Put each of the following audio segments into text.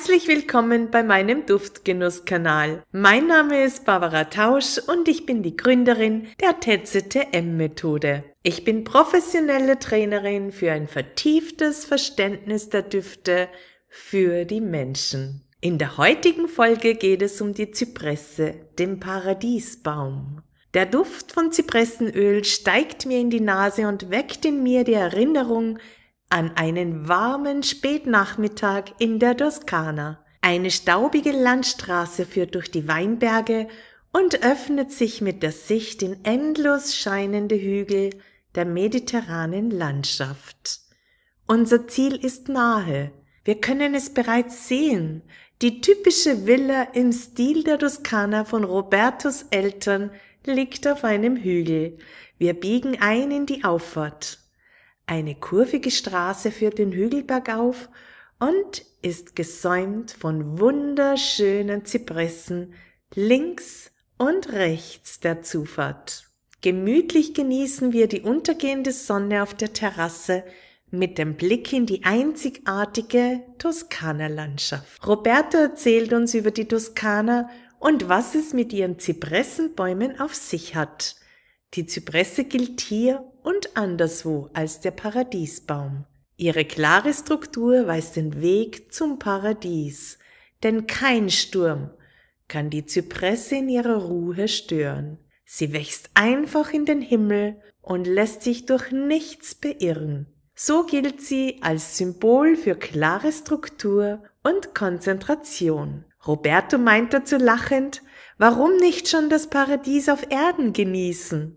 Herzlich willkommen bei meinem Duftgenusskanal. Mein Name ist Barbara Tausch und ich bin die Gründerin der TZTM-Methode. Ich bin professionelle Trainerin für ein vertieftes Verständnis der Düfte für die Menschen. In der heutigen Folge geht es um die Zypresse, den Paradiesbaum. Der Duft von Zypressenöl steigt mir in die Nase und weckt in mir die Erinnerung an einen warmen Spätnachmittag in der Toskana. Eine staubige Landstraße führt durch die Weinberge und öffnet sich mit der Sicht in endlos scheinende Hügel der mediterranen Landschaft. Unser Ziel ist nahe. Wir können es bereits sehen. Die typische Villa im Stil der Toskana von Robertos Eltern liegt auf einem Hügel. Wir biegen ein in die Auffahrt. Eine kurvige Straße führt den Hügel bergauf und ist gesäumt von wunderschönen Zypressen links und rechts der Zufahrt. Gemütlich genießen wir die untergehende Sonne auf der Terrasse mit dem Blick in die einzigartige Toskana-Landschaft. Roberto erzählt uns über die Toskana und was es mit ihren Zypressenbäumen auf sich hat. Die Zypresse gilt hier und anderswo als der Paradiesbaum. Ihre klare Struktur weist den Weg zum Paradies, denn kein Sturm kann die Zypresse in ihrer Ruhe stören. Sie wächst einfach in den Himmel und lässt sich durch nichts beirren. So gilt sie als Symbol für klare Struktur und Konzentration. Roberto meint dazu lachend, warum nicht schon das Paradies auf Erden genießen?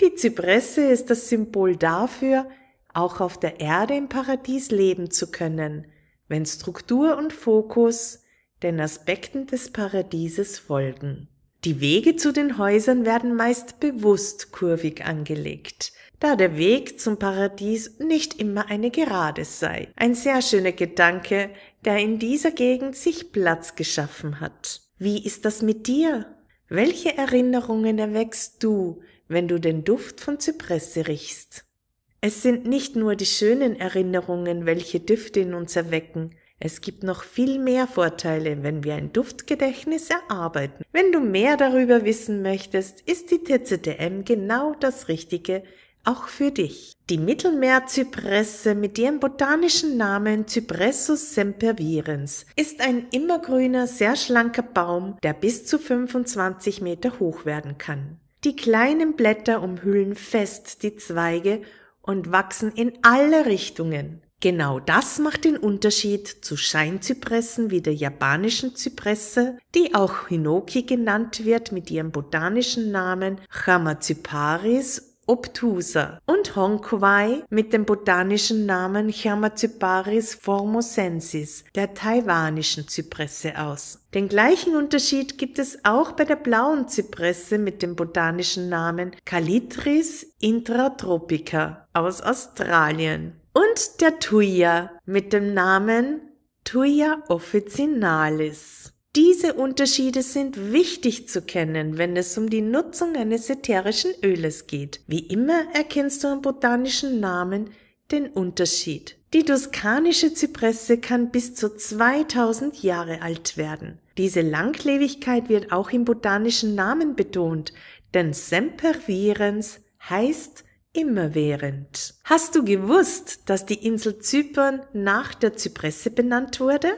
Die Zypresse ist das Symbol dafür, auch auf der Erde im Paradies leben zu können, wenn Struktur und Fokus den Aspekten des Paradieses folgen. Die Wege zu den Häusern werden meist bewusst kurvig angelegt, da der Weg zum Paradies nicht immer eine gerade sei. Ein sehr schöner Gedanke, der in dieser Gegend sich Platz geschaffen hat. Wie ist das mit dir? Welche Erinnerungen erweckst du, wenn du den Duft von Zypresse riechst? Es sind nicht nur die schönen Erinnerungen, welche Düfte in uns erwecken. Es gibt noch viel mehr Vorteile, wenn wir ein Duftgedächtnis erarbeiten. Wenn du mehr darüber wissen möchtest, ist die TZTM genau das Richtige, auch für dich. Die Mittelmeerzypresse mit ihrem botanischen Namen Cupressus sempervirens ist ein immergrüner, sehr schlanker Baum, der bis zu 25 Meter hoch werden kann. Die kleinen Blätter umhüllen fest die Zweige und wachsen in alle Richtungen. Genau das macht den Unterschied zu Scheinzypressen wie der japanischen Zypresse, die auch Hinoki genannt wird mit ihrem botanischen Namen Chamaecyparis obtusa, und Hongkwei mit dem botanischen Namen Chamaecyparis formosensis, der taiwanischen Zypresse, aus. Den gleichen Unterschied gibt es auch bei der blauen Zypresse mit dem botanischen Namen Callitris intratropica aus Australien und der Thuja mit dem Namen Thuja occidentalis. Diese Unterschiede sind wichtig zu kennen, wenn es um die Nutzung eines ätherischen Öles geht. Wie immer erkennst du am botanischen Namen den Unterschied. Die toskanische Zypresse kann bis zu 2000 Jahre alt werden. Diese Langlebigkeit wird auch im botanischen Namen betont, denn sempervirens heißt immerwährend. Hast du gewusst, dass die Insel Zypern nach der Zypresse benannt wurde?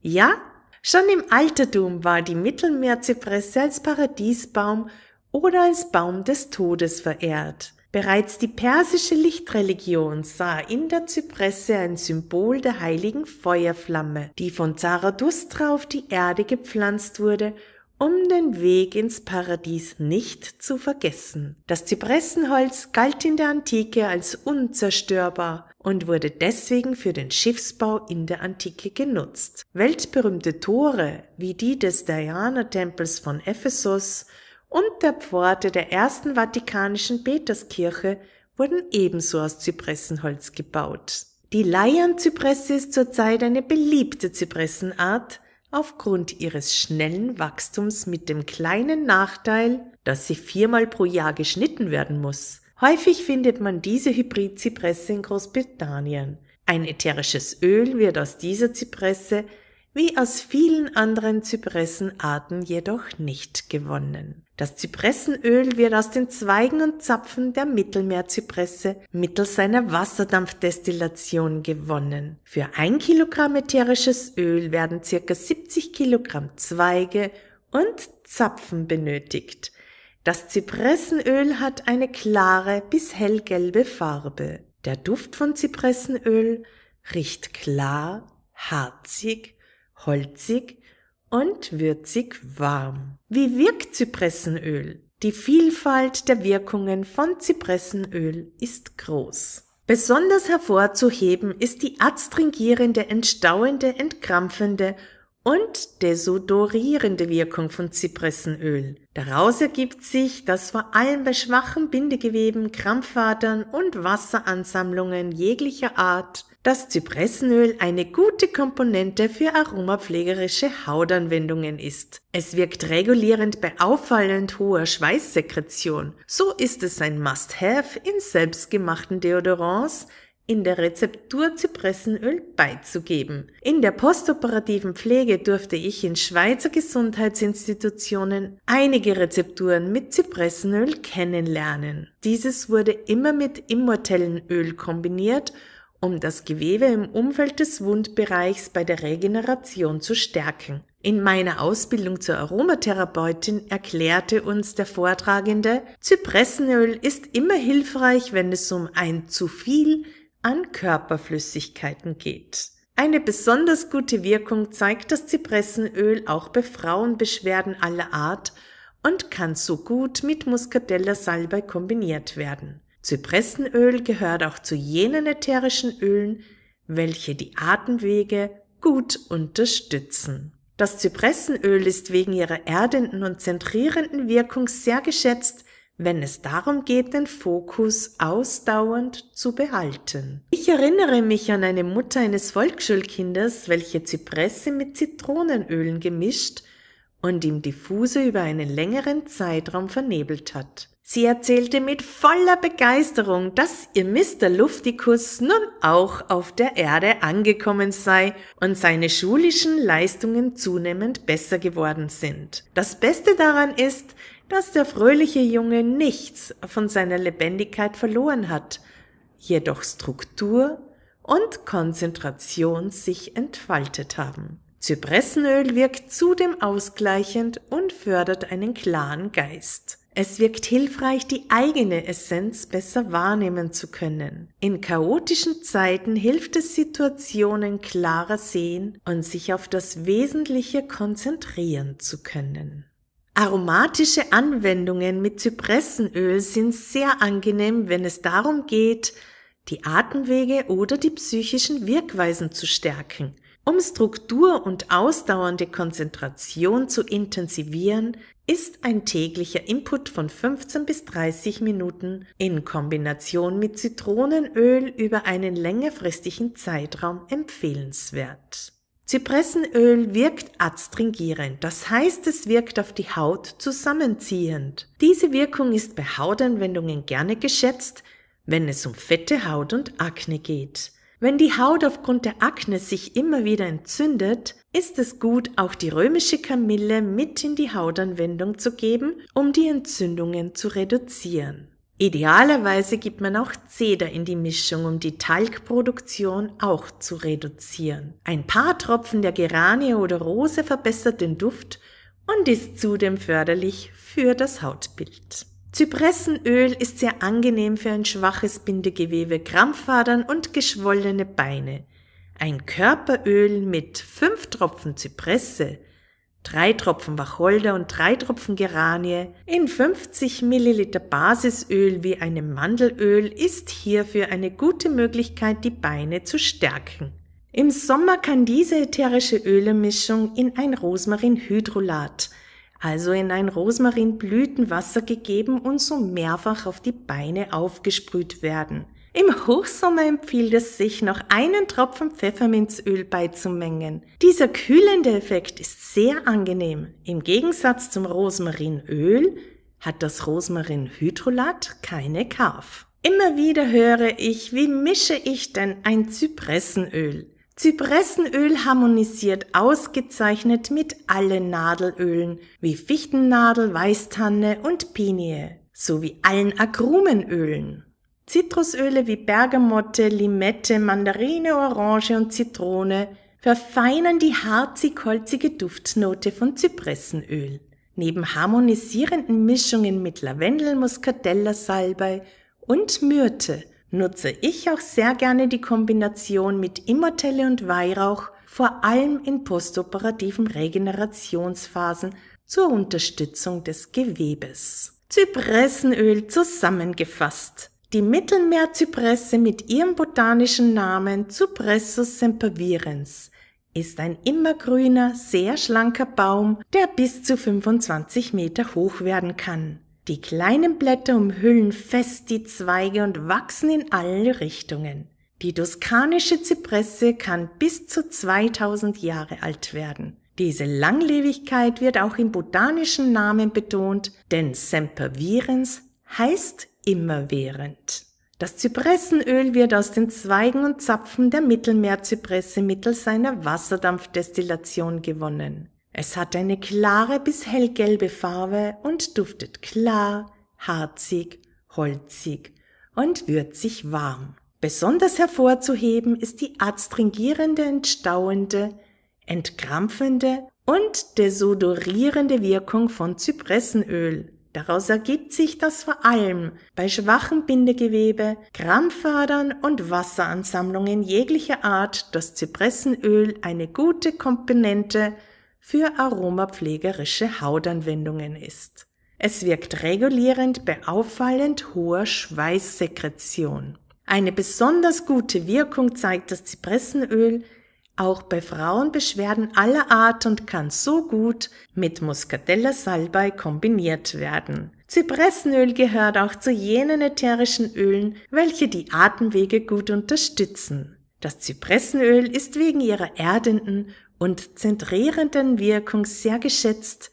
Ja? Schon im Altertum war die Mittelmeerzypresse als Paradiesbaum oder als Baum des Todes verehrt. Bereits die persische Lichtreligion sah in der Zypresse ein Symbol der heiligen Feuerflamme, die von Zarathustra auf die Erde gepflanzt wurde, um den Weg ins Paradies nicht zu vergessen. Das Zypressenholz galt in der Antike als unzerstörbar und wurde deswegen für den Schiffsbau in der Antike genutzt. Weltberühmte Tore wie die des Diana-Tempels von Ephesus und der Pforte der ersten vatikanischen Peterskirche wurden ebenso aus Zypressenholz gebaut. Die Leyland-Zypresse ist zurzeit eine beliebte Zypressenart aufgrund ihres schnellen Wachstums mit dem kleinen Nachteil, dass sie 4-mal pro Jahr geschnitten werden muss. Häufig findet man diese Hybrid-Zypresse in Großbritannien. Ein ätherisches Öl wird aus dieser Zypresse wie aus vielen anderen Zypressenarten jedoch nicht gewonnen. Das Zypressenöl wird aus den Zweigen und Zapfen der Mittelmeerzypresse mittels einer Wasserdampfdestillation gewonnen. Für 1 Kilogramm ätherisches Öl werden ca. 70 Kilogramm Zweige und Zapfen benötigt. Das Zypressenöl hat eine klare bis hellgelbe Farbe. Der Duft von Zypressenöl riecht klar, harzig, holzig und würzig warm. Wie wirkt Zypressenöl? Die Vielfalt der Wirkungen von Zypressenöl ist groß. Besonders hervorzuheben ist die adstringierende, entstauende, entkrampfende und desodorierende Wirkung von Zypressenöl. Daraus ergibt sich, dass vor allem bei schwachen Bindegeweben, Krampfadern und Wasseransammlungen jeglicher Art das Zypressenöl eine gute Komponente für aromapflegerische Hautanwendungen ist. Es wirkt regulierend bei auffallend hoher Schweißsekretion. So ist es ein Must-Have in selbstgemachten Deodorants, in der Rezeptur Zypressenöl beizugeben. In der postoperativen Pflege durfte ich in Schweizer Gesundheitsinstitutionen einige Rezepturen mit Zypressenöl kennenlernen. Dieses wurde immer mit Immortellenöl kombiniert, um das Gewebe im Umfeld des Wundbereichs bei der Regeneration zu stärken. In meiner Ausbildung zur Aromatherapeutin erklärte uns der Vortragende, Zypressenöl ist immer hilfreich, wenn es um ein zu viel an Körperflüssigkeiten geht. Eine besonders gute Wirkung zeigt das Zypressenöl auch bei Frauenbeschwerden aller Art und kann so gut mit Muskateller Salbei kombiniert werden. Zypressenöl gehört auch zu jenen ätherischen Ölen, welche die Atemwege gut unterstützen. Das Zypressenöl ist wegen ihrer erdenden und zentrierenden Wirkung sehr geschätzt, wenn es darum geht, den Fokus ausdauernd zu behalten. Ich erinnere mich an eine Mutter eines Volksschulkindes, welche Zypresse mit Zitronenölen gemischt und im Diffuse über einen längeren Zeitraum vernebelt hat. Sie erzählte mit voller Begeisterung, dass ihr Mr. Luftikus nun auch auf der Erde angekommen sei und seine schulischen Leistungen zunehmend besser geworden sind. Das Beste daran ist, dass der fröhliche Junge nichts von seiner Lebendigkeit verloren hat, jedoch Struktur und Konzentration sich entfaltet haben. Zypressenöl wirkt zudem ausgleichend und fördert einen klaren Geist. Es wirkt hilfreich, die eigene Essenz besser wahrnehmen zu können. In chaotischen Zeiten hilft es, Situationen klarer sehen und sich auf das Wesentliche konzentrieren zu können. Aromatische Anwendungen mit Zypressenöl sind sehr angenehm, wenn es darum geht, die Atemwege oder die psychischen Wirkweisen zu stärken. Um Struktur und ausdauernde Konzentration zu intensivieren, ist ein täglicher Input von 15 bis 30 Minuten in Kombination mit Zitronenöl über einen längerfristigen Zeitraum empfehlenswert. Zypressenöl wirkt adstringierend, das heißt, es wirkt auf die Haut zusammenziehend. Diese Wirkung ist bei Hautanwendungen gerne geschätzt, wenn es um fette Haut und Akne geht. Wenn die Haut aufgrund der Akne sich immer wieder entzündet, ist es gut, auch die römische Kamille mit in die Hautanwendung zu geben, um die Entzündungen zu reduzieren. Idealerweise gibt man auch Zeder in die Mischung, um die Talgproduktion auch zu reduzieren. Ein paar Tropfen der Geranie oder Rose verbessert den Duft und ist zudem förderlich für das Hautbild. Zypressenöl ist sehr angenehm für ein schwaches Bindegewebe, Krampfadern und geschwollene Beine. Ein Körperöl mit 5 Tropfen Zypresse, 3 Tropfen Wacholder und 3 Tropfen Geranie in 50 ml Basisöl wie einem Mandelöl ist hierfür eine gute Möglichkeit, die Beine zu stärken. Im Sommer kann diese ätherische Ölemischung in ein Rosmarinhydrolat, also in ein Rosmarinblütenwasser gegeben und so mehrfach auf die Beine aufgesprüht werden. Im Hochsommer empfiehlt es sich, noch einen Tropfen Pfefferminzöl beizumengen. Dieser kühlende Effekt ist sehr angenehm. Im Gegensatz zum Rosmarinöl hat das Rosmarinhydrolat keine Karf. Immer wieder höre ich, wie mische ich denn ein Zypressenöl? Zypressenöl harmonisiert ausgezeichnet mit allen Nadelölen, wie Fichtennadel, Weißtanne und Pinie, sowie allen Agrumenölen. Zitrusöle wie Bergamotte, Limette, Mandarine, Orange und Zitrone verfeinern die harzig-holzige Duftnote von Zypressenöl. Neben harmonisierenden Mischungen mit Lavendel, Muskateller Salbei und Myrte nutze ich auch sehr gerne die Kombination mit Immortelle und Weihrauch, vor allem in postoperativen Regenerationsphasen zur Unterstützung des Gewebes. Zypressenöl zusammengefasst. Die Mittelmeerzypresse mit ihrem botanischen Namen Cupressus sempervirens ist ein immergrüner, sehr schlanker Baum, der bis zu 25 Meter hoch werden kann. Die kleinen Blätter umhüllen fest die Zweige und wachsen in alle Richtungen. Die toskanische Zypresse kann bis zu 2000 Jahre alt werden. Diese Langlebigkeit wird auch im botanischen Namen betont, denn sempervirens heißt immerwährend. Das Zypressenöl wird aus den Zweigen und Zapfen der Mittelmeerzypresse mittels einer Wasserdampfdestillation gewonnen. Es hat eine klare bis hellgelbe Farbe und duftet klar, harzig, holzig und würzig warm. Besonders hervorzuheben ist die adstringierende, entstauende, entkrampfende und desodorierende Wirkung von Zypressenöl. Daraus ergibt sich, dass vor allem bei schwachem Bindegewebe, Krampfadern und Wasseransammlungen jeglicher Art das Zypressenöl eine gute Komponente für aromapflegerische Hautanwendungen ist. Es wirkt regulierend bei auffallend hoher Schweißsekretion. Eine besonders gute Wirkung zeigt das Zypressenöl auch bei Frauenbeschwerden aller Art und kann so gut mit Muskateller Salbei kombiniert werden. Zypressenöl gehört auch zu jenen ätherischen Ölen, welche die Atemwege gut unterstützen. Das Zypressenöl ist wegen ihrer erdenden und zentrierenden Wirkung sehr geschätzt,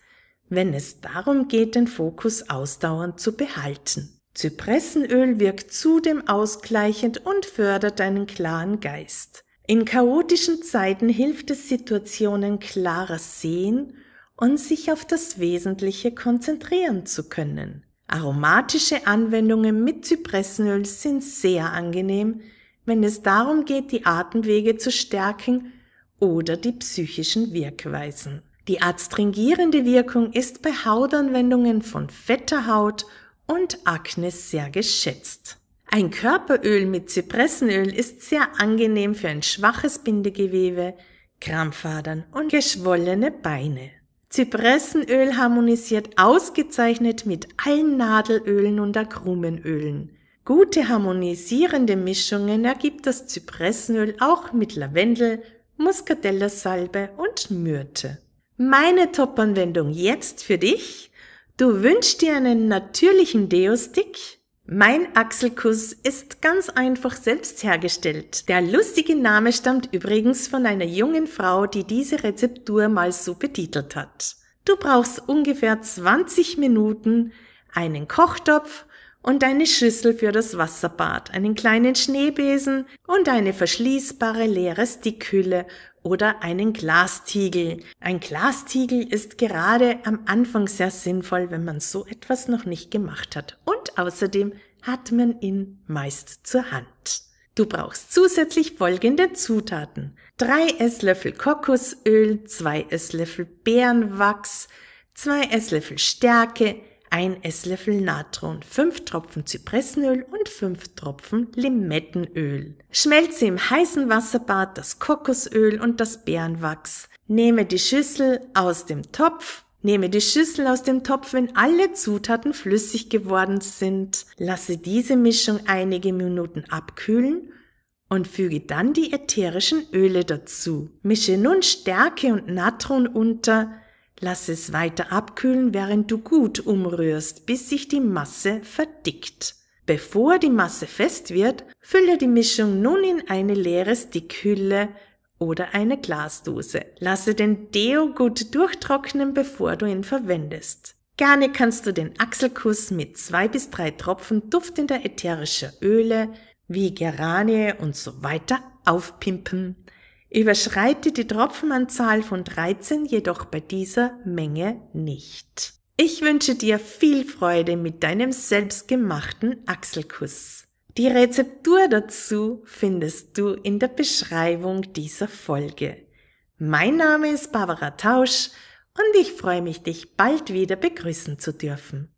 wenn es darum geht, den Fokus ausdauernd zu behalten. Zypressenöl wirkt zudem ausgleichend und fördert einen klaren Geist. In chaotischen Zeiten hilft es, Situationen klarer sehen und sich auf das Wesentliche konzentrieren zu können. Aromatische Anwendungen mit Zypressenöl sind sehr angenehm, wenn es darum geht, die Atemwege zu stärken oder die psychischen Wirkweisen. Die adstringierende Wirkung ist bei Hautanwendungen von fetter Haut und Akne sehr geschätzt. Ein Körperöl mit Zypressenöl ist sehr angenehm für ein schwaches Bindegewebe, Krampfadern und geschwollene Beine. Zypressenöl harmonisiert ausgezeichnet mit allen Nadelölen und Agrumenölen. Gute harmonisierende Mischungen ergibt das Zypressenöl auch mit Lavendel, Muskateller Salbe und Myrte. Meine Top-Anwendung jetzt für dich? Du wünschst dir einen natürlichen Deo-Stick? Mein Achselkuss ist ganz einfach selbst hergestellt. Der lustige Name stammt übrigens von einer jungen Frau, die diese Rezeptur mal so betitelt hat. Du brauchst ungefähr 20 Minuten, einen Kochtopf und eine Schüssel für das Wasserbad, einen kleinen Schneebesen und eine verschließbare leere Stickhülle oder einen Glastiegel. Ein Glastiegel ist gerade am Anfang sehr sinnvoll, wenn man so etwas noch nicht gemacht hat. Außerdem hat man ihn meist zur Hand. Du brauchst zusätzlich folgende Zutaten: 3 Esslöffel Kokosöl, 2 Esslöffel Beerenwachs, 2 Esslöffel Stärke, 1 Esslöffel Natron, 5 Tropfen Zypressenöl und 5 Tropfen Limettenöl. Schmelze im heißen Wasserbad das Kokosöl und das Beerenwachs. Nehme die Schüssel aus dem Topf, wenn alle Zutaten flüssig geworden sind. Lasse diese Mischung einige Minuten abkühlen und füge dann die ätherischen Öle dazu. Mische nun Stärke und Natron unter. Lass es weiter abkühlen, während du gut umrührst, bis sich die Masse verdickt. Bevor die Masse fest wird, fülle die Mischung nun in eine leere Stickhülle oder eine Glasdose. Lasse den Deo gut durchtrocknen, bevor du ihn verwendest. Gerne kannst du den Achselkuss mit 2 bis 3 Tropfen duftender ätherischer Öle wie Geranie und so weiter aufpimpen. überschreitet die Tropfenanzahl von 13 jedoch bei dieser Menge nicht. Ich wünsche dir viel Freude mit deinem selbstgemachten Achselkuss. Die Rezeptur dazu findest du in der Beschreibung dieser Folge. Mein Name ist Barbara Tausch und ich freue mich, dich bald wieder begrüßen zu dürfen.